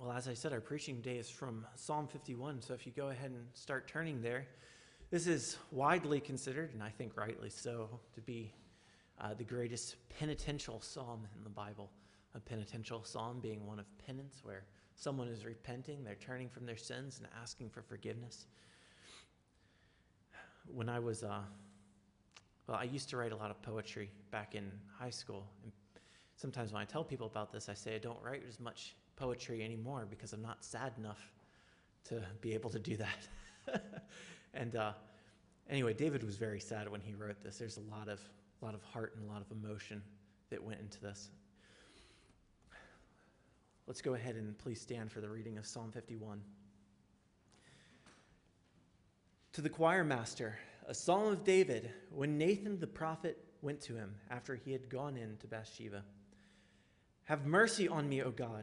Well, as I said, our preaching day is from Psalm 51, so if you go ahead and start turning there, this is widely considered, and I think rightly so, to be the greatest penitential psalm in the Bible. A penitential psalm being one of penance, where someone is repenting, they're turning from their sins and asking for forgiveness. When I was, I used to write a lot of poetry back in high school, and sometimes when I tell people about this, I say I don't write as much poetry anymore because I'm not sad enough to be able to do that. And anyway, David was very sad when he wrote this. There's a lot of heart and a lot of emotion that went into this. Let's go ahead and please stand for the reading of Psalm 51. To the choir master, a psalm of David, when Nathan the prophet went to him after he had gone in to Bathsheba. Have mercy on me, O God,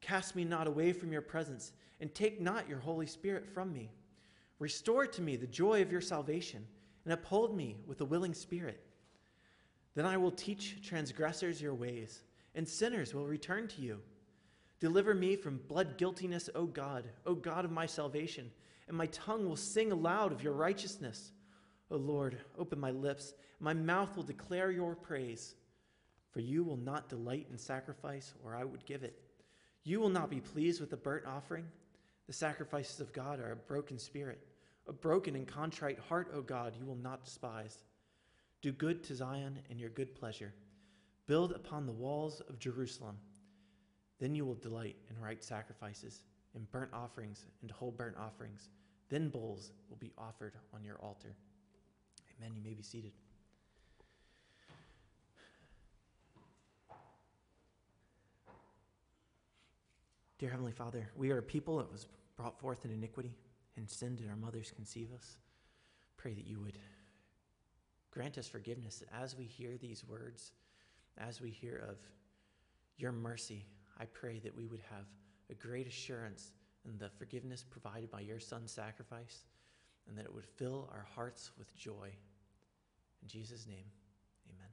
Cast me not away from your presence, and take not your Holy Spirit from me. Restore to me the joy of your salvation, and uphold me with a willing spirit. Then I will teach transgressors your ways, and sinners will return to you. Deliver me from blood guiltiness, O God of my salvation, and my tongue will sing aloud of your righteousness. O Lord, open my lips, and my mouth will declare your praise. For you will not delight in sacrifice, or I would give it. You will not be pleased with the burnt offering. The sacrifices of God are a broken spirit. A broken and contrite heart, O God, you will not despise. Do good to Zion in your good pleasure. Build upon the walls of Jerusalem. Then you will delight in right sacrifices, in burnt offerings and whole burnt offerings. Then bulls will be offered on your altar. Amen. You may be seated. Dear Heavenly Father, we are a people that was brought forth in iniquity, and sin did our mothers conceive us. Pray that you would grant us forgiveness as we hear these words, as we hear of your mercy. I pray that we would have a great assurance in the forgiveness provided by your Son's sacrifice, and that it would fill our hearts with joy. In Jesus' name, amen.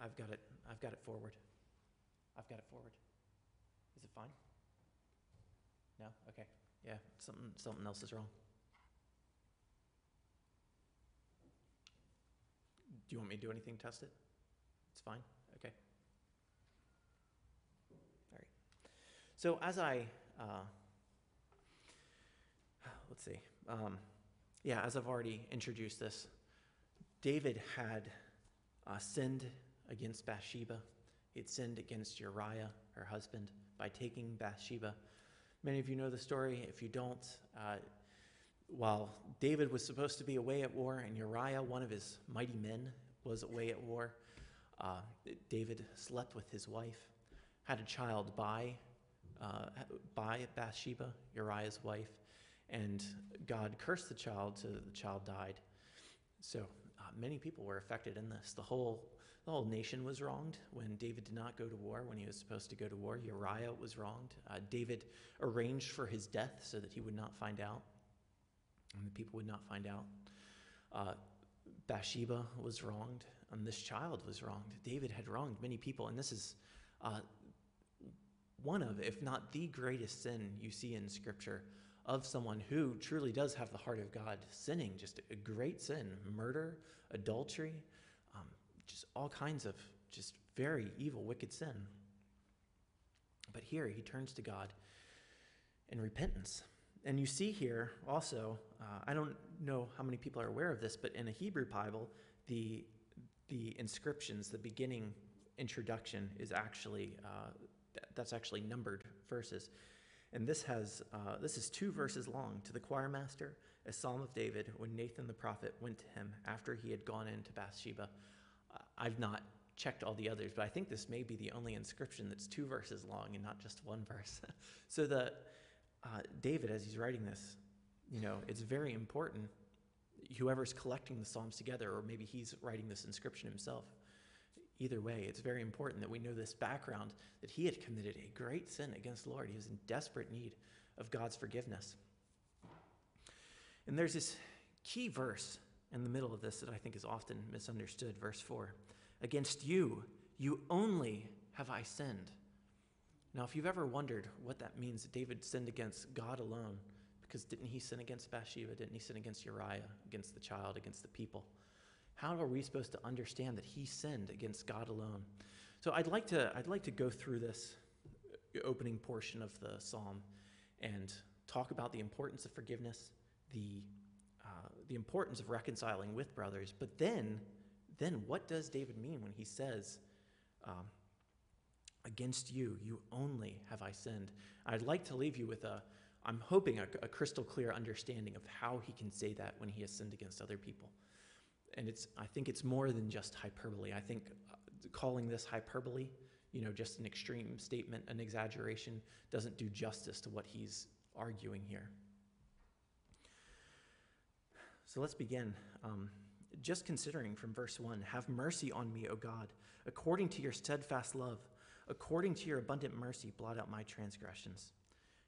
I've got it forward. Is it fine? No? Okay. Yeah, something else is wrong. Do you want me to do anything? Test it? It's fine? Okay. All right. So as as I've already introduced this, David had sinned against Bathsheba. He had sinned against Uriah, her husband, by taking Bathsheba. Many of you know the story. If you don't, while David was supposed to be away at war and Uriah, one of his mighty men, was away at war, David slept with his wife, had a child by Bathsheba, Uriah's wife, and God cursed the child so that the child died. So many people were affected in this. The whole nation was wronged when David did not go to war when he was supposed to go to war. Uriah was wronged. David arranged for his death so that he would not find out, and the people would not find out. Bathsheba was wronged, and this child was wronged. David had wronged many people, and this is one of, if not the greatest sin you see in Scripture, of someone who truly does have the heart of God, sinning, just a great sin, murder, adultery, just all kinds of just very evil, wicked sin. But here he turns to God in repentance. And you see here also, I don't know how many people are aware of this, but in a Hebrew Bible, the inscriptions, the beginning introduction is actually, that's actually numbered verses. And this has this is 2 verses long. To the choir master, a psalm of David, when Nathan the prophet went to him after he had gone into Bathsheba. I've not checked all the others, but I think this may be the only inscription that's 2 verses long and not just 1 verse. So David, as he's writing this, you know, it's very important. Whoever's collecting the psalms together, or maybe he's writing this inscription himself. Either way, it's very important that we know this background, that he had committed a great sin against the Lord. He was in desperate need of God's forgiveness. And there's this key verse in the middle of this that I think is often misunderstood, verse 4. Against you, you only have I sinned. Now, if you've ever wondered what that means, that David sinned against God alone, because didn't he sin against Bathsheba? Didn't he sin against Uriah, against the child, against the people? How are we supposed to understand that he sinned against God alone? So I'd like to go through this opening portion of the psalm and talk about the importance of forgiveness, the importance of reconciling with brothers. But then what does David mean when he says, "Against you, you only have I sinned"? I'd like to leave you with I'm hoping a crystal clear understanding of how he can say that when he has sinned against other people. And I think it's more than just hyperbole. I think calling this hyperbole, you know, just an extreme statement, an exaggeration, doesn't do justice to what he's arguing here. So let's begin. Just considering from verse 1, have mercy on me, O God, according to your steadfast love, according to your abundant mercy, blot out my transgressions.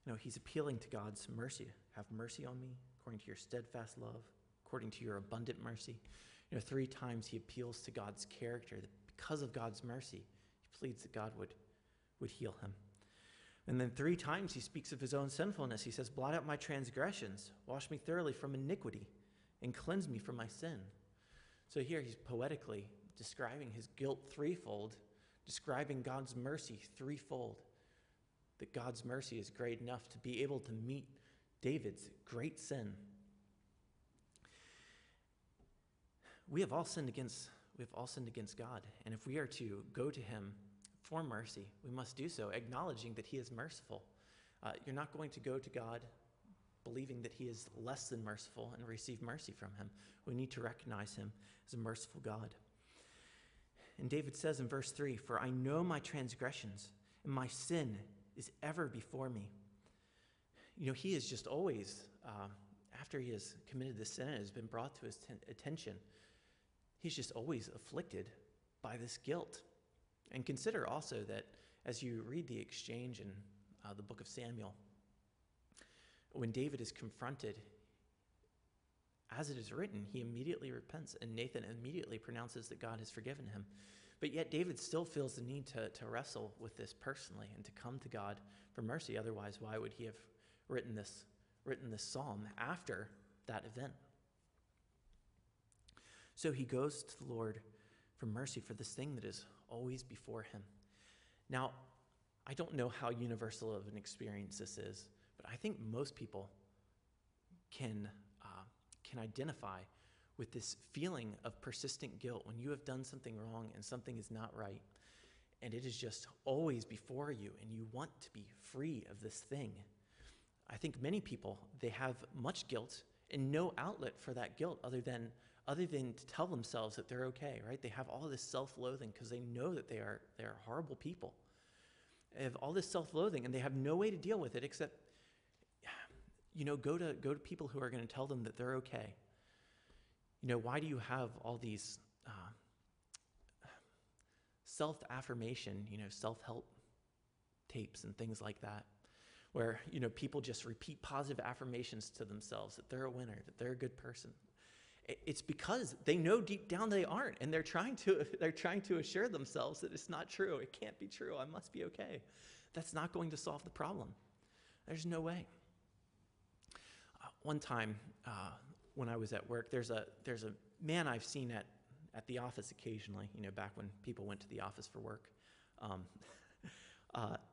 You know, he's appealing to God's mercy. Have mercy on me, according to your steadfast love, according to your abundant mercy. You know, 3 times he appeals to God's character, that because of God's mercy, he pleads that God would heal him. And then 3 times he speaks of his own sinfulness. He says, blot out my transgressions, wash me thoroughly from iniquity, and cleanse me from my sin. So here he's poetically describing his guilt threefold, describing God's mercy threefold, that God's mercy is great enough to be able to meet David's great sin. We have all sinned against God, and if we are to go to him for mercy, we must do so acknowledging that he is merciful. You're not going to go to God believing that he is less than merciful and receive mercy from him. We need to recognize him as a merciful God. And David says in verse 3, for I know my transgressions, and my sin is ever before me. You know, he is just always, after he has committed this sin and has been brought to his attention, he's just always afflicted by this guilt. And consider also that as you read the exchange in the book of Samuel, when David is confronted, as it is written, he immediately repents, and Nathan immediately pronounces that God has forgiven him. But yet David still feels the need to wrestle with this personally and to come to God for mercy. Otherwise, why would he have written this psalm after that event? So he goes to the Lord for mercy for this thing that is always before him. Now, I don't know how universal of an experience this is, but I think most people can identify with this feeling of persistent guilt when you have done something wrong and something is not right, and it is just always before you, and you want to be free of this thing. I think many people, they have much guilt and no outlet for that guilt other than to tell themselves that they're okay, right? They have all this self-loathing because they know that they are horrible people. They have all this self-loathing, and they have no way to deal with it except, you know, go to people who are going to tell them that they're okay. You know, why do you have all these self-affirmation, you know, self-help tapes and things like that, where, you know, people just repeat positive affirmations to themselves that they're a winner, that they're a good person? It's because they know deep down they aren't, and they're trying to assure themselves that it's not true. It can't be true. I must be okay. That's not going to solve the problem. There's no way. One time when I was at work, there's a man I've seen at the office occasionally, you know, back when people went to the office for work.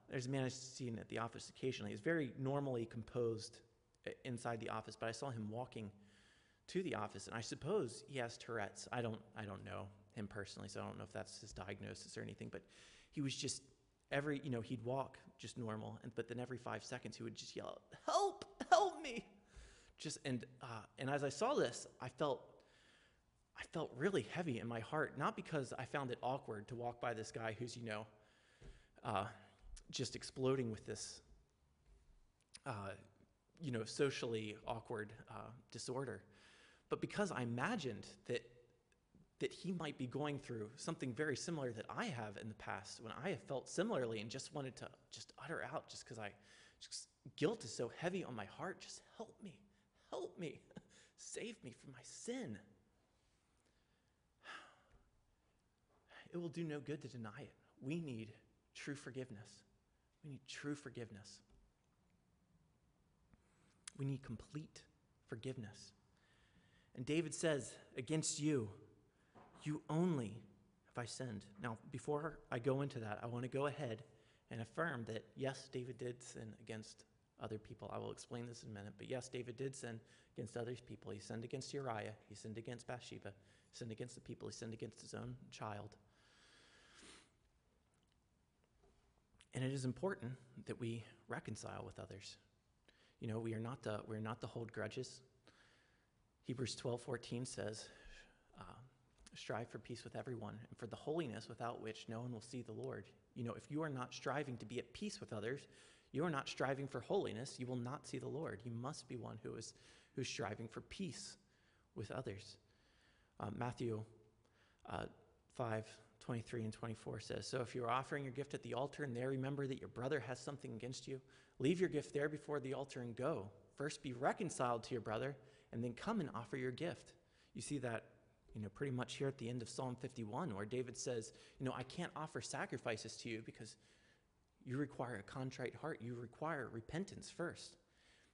There's a man I've seen at the office occasionally. He's very normally composed inside the office, but I saw him walking to the office, and I suppose he has Tourette's. I don't know him personally, so I don't know if that's his diagnosis or anything, but he was just he'd walk just normal, but then every 5 seconds he would just yell, help me. And as I saw this, I felt really heavy in my heart, not because I found it awkward to walk by this guy who's, just exploding with this, socially awkward disorder, but because I imagined that he might be going through something very similar that I have in the past, when I have felt similarly and just wanted to just utter out, just because guilt is so heavy on my heart, just help me, save me from my sin. It will do no good to deny it. We need true forgiveness. We need true forgiveness. We need complete forgiveness. And David says, against you only have I sinned. Now, before I go into that, I want to go ahead and affirm that, yes, David did sin against other people. I will explain this in a minute. But yes, David did sin against other people. He sinned against Uriah. He sinned against Bathsheba. He sinned against the people. He sinned against his own child. And it is important that we reconcile with others. We're not to hold grudges. Hebrews 12, 14 says, strive for peace with everyone and for the holiness without which no one will see the Lord. If you are not striving to be at peace with others, you are not striving for holiness, you will not see the Lord. You must be one who's striving for peace with others. Matthew 5, 23 and 24 says, so if you're offering your gift at the altar and there remember that your brother has something against you, leave your gift there before the altar and go. First be reconciled to your brother and then come and offer your gift. You see that, pretty much here at the end of Psalm 51, where David says, I can't offer sacrifices to you because you require a contrite heart. You require repentance first.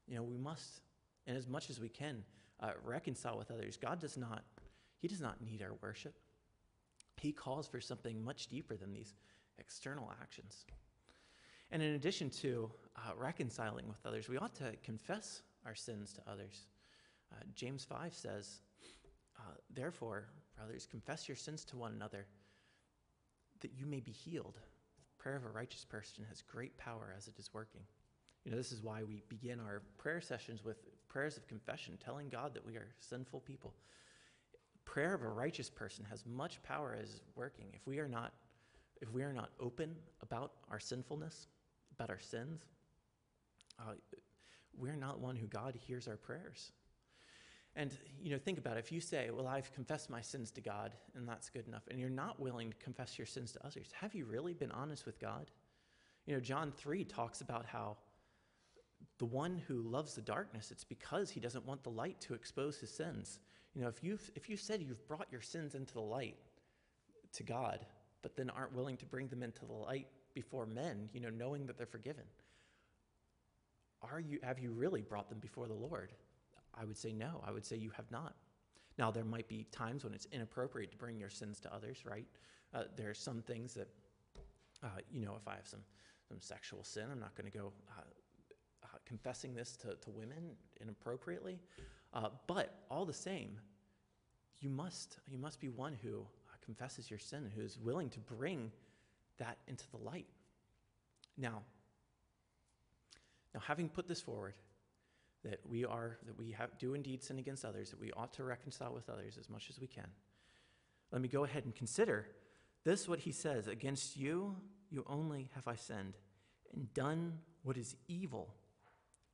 We must, and as much as we can, reconcile with others. God does not need our worship. He calls for something much deeper than these external actions. And in addition to reconciling with others, we ought to confess our sins to others. James 5 says, therefore, brothers, confess your sins to one another, that you may be healed. The prayer of a righteous person has great power as it is working. This is why we begin our prayer sessions with prayers of confession, telling God that we are sinful people. Prayer of a righteous person has much power as it's working. If we are not open about our sinfulness, about our sins, we're not one who God hears our prayers. And, think about it. If you say, well, I've confessed my sins to God, and that's good enough, and you're not willing to confess your sins to others, have you really been honest with God? John 3 talks about how the one who loves the darkness, it's because he doesn't want the light to expose his sins. If you said you've brought your sins into the light to God, but then aren't willing to bring them into the light before men, knowing that they're forgiven, have you really brought them before the Lord? I would say no. I would say you have not. Now, there might be times when it's inappropriate to bring your sins to others, right? There are some things that, if I have some sexual sin, I'm not going to go confessing this to women inappropriately. But all the same, you must be one who confesses your sin, who is willing to bring that into the light. Now, having put this forward, that we do indeed sin against others, that we ought to reconcile with others as much as we can. Let me go ahead and consider this, what he says, against you only have I sinned, and done what is evil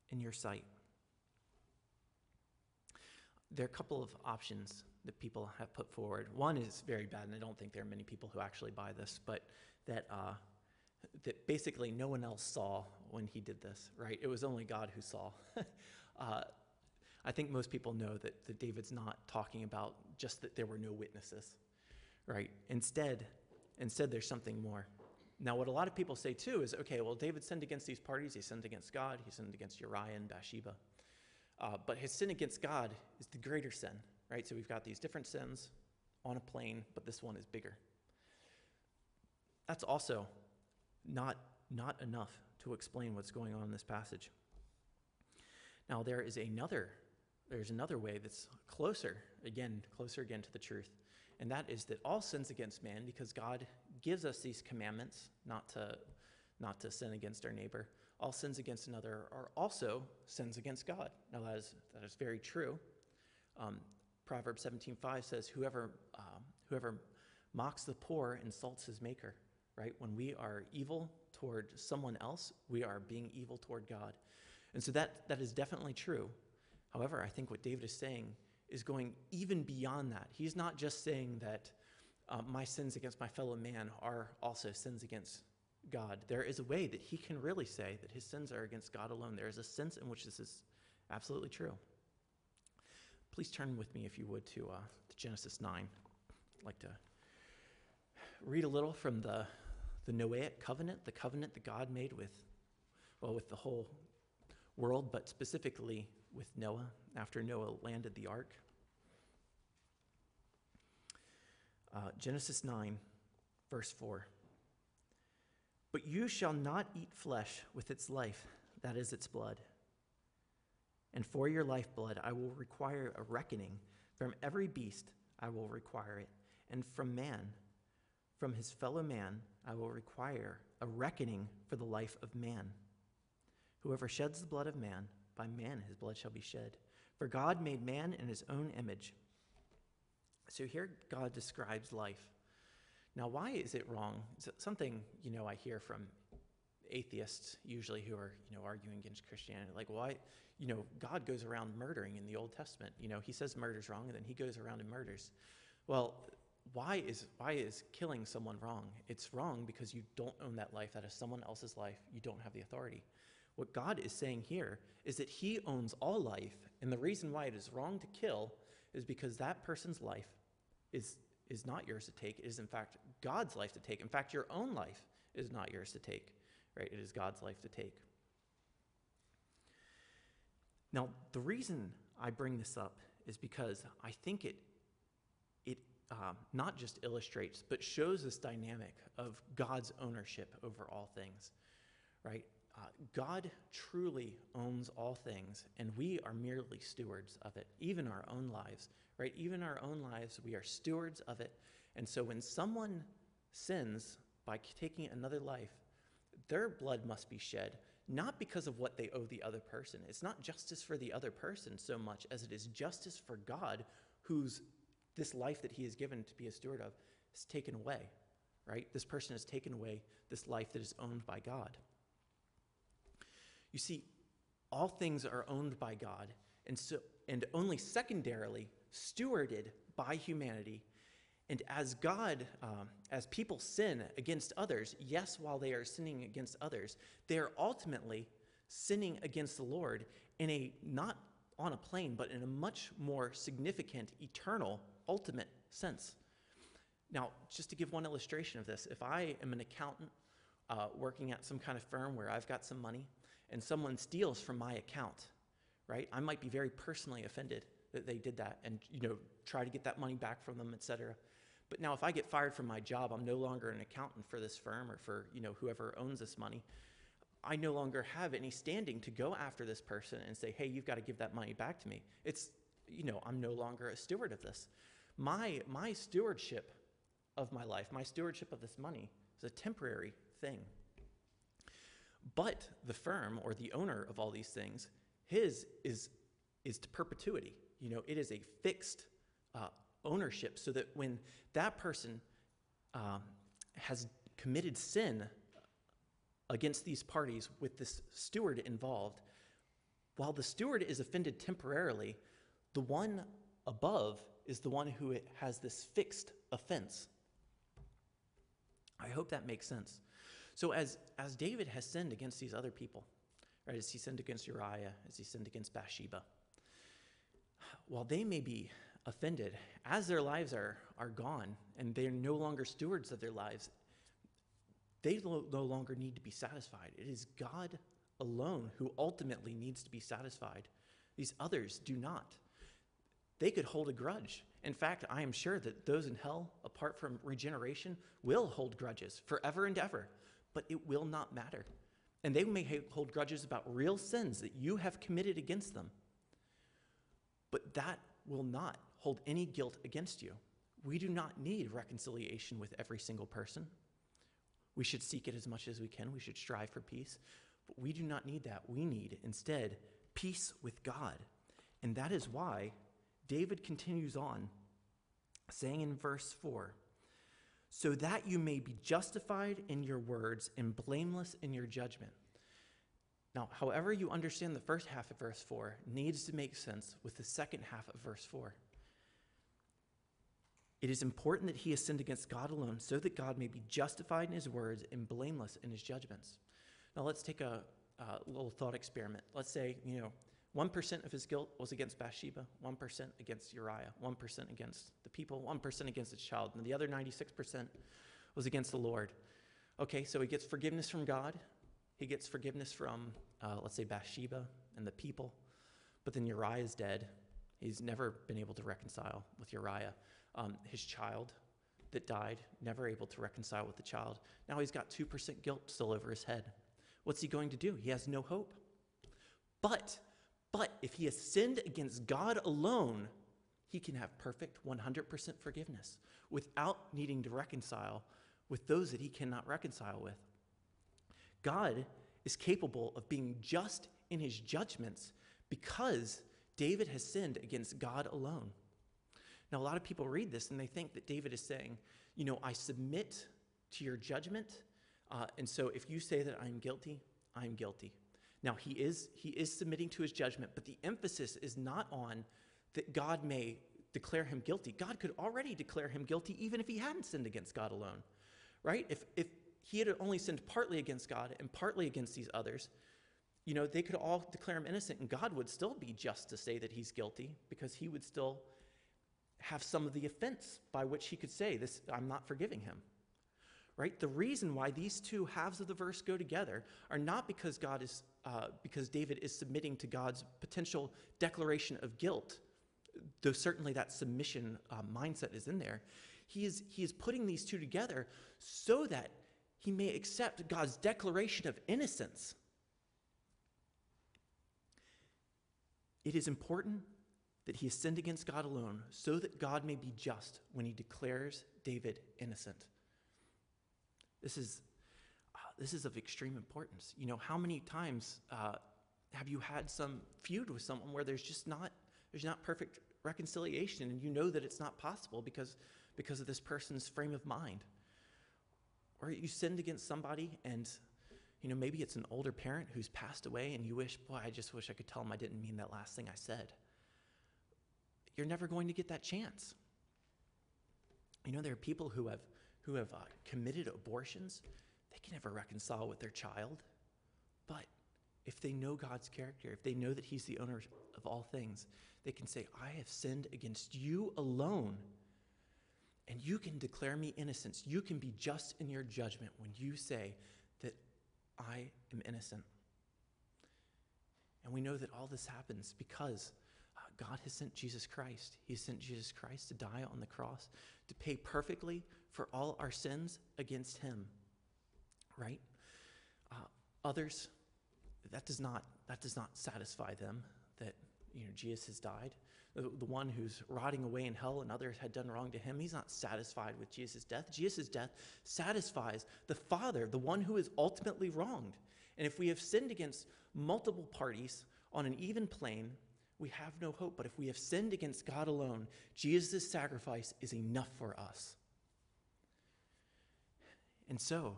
in your sight. There are a couple of options that people have put forward. One is very bad, and I don't think there are many people who actually buy this, but that basically no one else saw when he did this, right? It was only God who saw. I think most people know that David's not talking about just that there were no witnesses, right? Instead, there's something more. Now, what a lot of people say, too, is, okay, well, David sinned against these parties. He sinned against God. He sinned against Uriah and Bathsheba. But his sin against God is the greater sin, right? So we've got these different sins on a plane, but this one is bigger. That's also not not enough to explain what's going on in this passage. Now, there's another way that's closer again to the truth, and that is that all sin's against man, because God gives us these commandments not to sin against our neighbor. All sins against another are also sins against God. Now, that is very true. Proverbs 17:5 says, whoever mocks the poor insults his maker, right? When we are evil toward someone else, we are being evil toward God. And so that is definitely true. However, I think what David is saying is going even beyond that. He's not just saying that my sins against my fellow man are also sins against God. There is a way that he can really say that his sins are against God alone. There is a sense in which this is absolutely true. Please turn with me, if you would, to Genesis 9. I'd like to read a little from the Noahic covenant, the covenant that God made with the whole world, but specifically with Noah, after Noah landed the ark. Genesis 9, verse 4. But you shall not eat flesh with its life, that is its blood. And for your lifeblood I will require a reckoning. From every beast I will require it, and from man, from his fellow man, I will require a reckoning for the life of man. Whoever sheds the blood of man, by man his blood shall be shed. For God made man in his own image. So here God describes life. Now, why is it wrong? It's something, I hear from atheists usually who are, arguing against Christianity. Like, why, God goes around murdering in the Old Testament. He says murder's wrong, and then he goes around and murders. Well, why is killing someone wrong? It's wrong because you don't own that life. That is someone else's life. You don't have the authority. What God is saying here is that he owns all life, and the reason why it is wrong to kill is because that person's life is not yours to take. It is, in fact, God's life to take. In fact, your own life is not yours to take, right? It is God's life to take. Now, the reason I bring this up is because I think it not just illustrates, but shows this dynamic of God's ownership over all things, right? God truly owns all things, and we are merely stewards of it, even our own lives, right? Even our own lives, we are stewards of it. And so when someone sins by taking another life, their blood must be shed, not because of what they owe the other person. It's not justice for the other person so much as it is justice for God, whose this life that he is given to be a steward of is taken away, right? This person has taken away this life that is owned by God. You see, all things are owned by God, and only secondarily stewarded by humanity. And as God, as people sin against others, yes, while they are sinning against others, they are ultimately sinning against the Lord in a, not on a plane, but in a much more significant, eternal, ultimate sense. Now, just to give one illustration of this, if I am an accountant working at some kind of firm where I've got some money, and someone steals from my account, right? I might be very personally offended that they did that and, try to get that money back from them, et cetera. But now if I get fired from my job, I'm no longer an accountant for this firm or for, whoever owns this money. I no longer have any standing to go after this person and say, hey, you've got to give that money back to me. It's, I'm no longer a steward of this. My stewardship of my life, my stewardship of this money is a temporary thing. But the firm or the owner of all these things, his is to perpetuity. It is a fixed ownership, so that when that person has committed sin against these parties with this steward involved, while the steward is offended temporarily, the one above is the one who has this fixed offense. I hope that makes sense. So as David has sinned against these other people, right, as he sinned against Uriah, as he sinned against Bathsheba, while they may be offended, as their lives are gone and they're no longer stewards of their lives, they no longer need to be satisfied. It is God alone who ultimately needs to be satisfied. These others do not. They could hold a grudge. In fact, I am sure that those in hell, apart from regeneration, will hold grudges forever and ever. but it will not matter. And they may hold grudges about real sins that you have committed against them, but that will not hold any guilt against you. We do not need reconciliation with every single person. We should seek it as much as we can. We should strive for peace, but we do not need that. We need, instead, peace with God. And that is why David continues on, saying in verse 4, so that you may be justified in your words and blameless in your judgment. Now, however you understand the first half of verse 4 needs to make sense with the second half of verse 4. It is important that he has sinned against God alone so that God may be justified in his words and blameless in his judgments. Now, let's take a little thought experiment. Let's say, 1% of his guilt was against Bathsheba, 1% against Uriah, 1% against the people, 1% against his child, and the other 96% was against the Lord. Okay, so he gets forgiveness from God. He gets forgiveness from, let's say, Bathsheba and the people, but then Uriah is dead. He's never been able to reconcile with Uriah. His child that died, never able to reconcile with the child. Now he's got 2% guilt still over his head. What's he going to do? He has no hope. But if he has sinned against God alone, he can have perfect 100% forgiveness without needing to reconcile with those that he cannot reconcile with. God is capable of being just in his judgments because David has sinned against God alone. Now, a lot of people read this and they think that David is saying, I submit to your judgment, and so if you say that I'm guilty, I'm guilty. Now, he is submitting to his judgment, but the emphasis is not on that God may declare him guilty. God could already declare him guilty even if he hadn't sinned against God alone, right? If he had only sinned partly against God and partly against these others, they could all declare him innocent, and God would still be just to say that he's guilty because he would still have some of the offense by which he could say, this, I'm not forgiving him, right? The reason why these two halves of the verse go together are not because God is, because David is submitting to God's potential declaration of guilt, though certainly that submission mindset is in there. He is putting these two together so that he may accept God's declaration of innocence. It is important that he has sinned against God alone, so that God may be just when he declares David innocent. This is of extreme importance. How many times have you had some feud with someone where there's not perfect reconciliation, and that it's not possible because of this person's frame of mind, or you sinned against somebody and. Maybe it's an older parent who's passed away and you wish, I just wish I could tell them I didn't mean that last thing I said. You're never going to get that chance. There are people who have committed abortions. They can never reconcile with their child. But if they know God's character, if they know that he's the owner of all things, they can say, I have sinned against you alone. And you can declare me innocent. You can be just in your judgment when you say that I am innocent. And we know that all this happens because God has sent Jesus Christ. He has sent Jesus Christ to die on the cross, to pay perfectly for all our sins against him, right? Others, that does not satisfy them that, Jesus has died. The one who's rotting away in hell and others had done wrong to him, he's not satisfied with Jesus' death. Jesus' death satisfies the Father, the one who is ultimately wronged. And if we have sinned against multiple parties on an even plane, we have no hope. But if we have sinned against God alone, Jesus' sacrifice is enough for us. And so,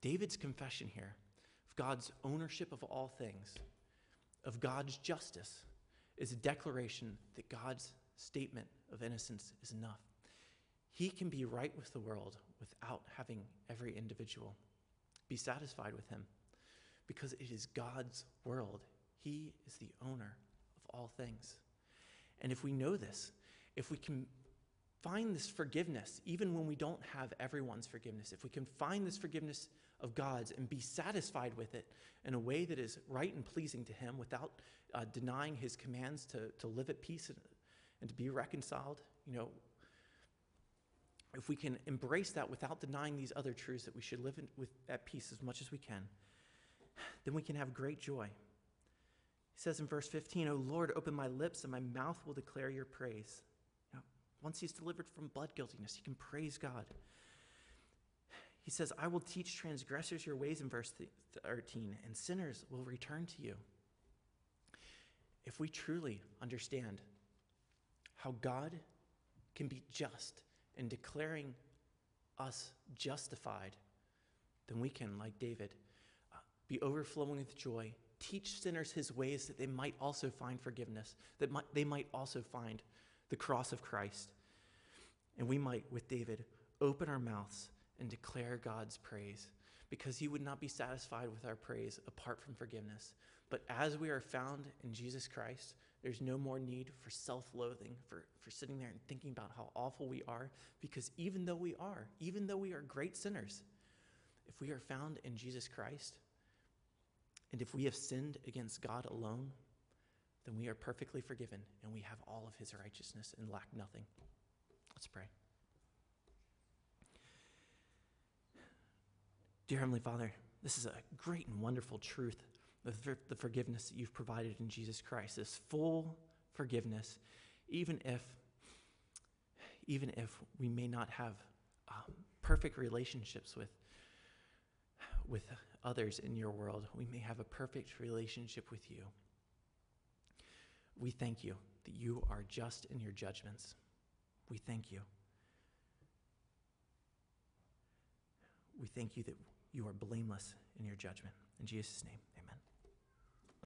David's confession here of God's ownership of all things, of God's justice, is a declaration that God's statement of innocence is enough. He can be right with the world without having every individual be satisfied with him because it is God's world. He is the owner of all things. And if we know this, if we can find this forgiveness, even when we don't have everyone's forgiveness, if we can find this forgiveness of God's and be satisfied with it in a way that is right and pleasing to him without denying his commands to live at peace and to be reconciled, if we can embrace that without denying these other truths that we should live with at peace as much as we can, then we can have great joy. He says in verse 15, "O Lord, open my lips, and my mouth will declare your praise." Now, once he's delivered from blood guiltiness, he can praise God. He says, "I will teach transgressors your ways," in verse 13, "and sinners will return to you." If we truly understand how God can be just in declaring us justified, then we can, like David, be overflowing with joy, teach sinners his ways that they might also find forgiveness, that they might also find the cross of Christ. And we might, with David, open our mouths and declare God's praise, because he would not be satisfied with our praise apart from forgiveness. But as we are found in Jesus Christ, there's no more need for self-loathing, for sitting there and thinking about how awful we are, because even though we are great sinners, if we are found in Jesus Christ, and if we have sinned against God alone, then we are perfectly forgiven, and we have all of his righteousness and lack nothing. Let's pray. Dear Heavenly Father, this is a great and wonderful truth, the forgiveness that you've provided in Jesus Christ, this full forgiveness, even if we may not have perfect relationships with others in your world, we may have a perfect relationship with you. We thank you that you are just in your judgments. We thank you. We thank you that you are blameless in your judgment. In Jesus' name, amen.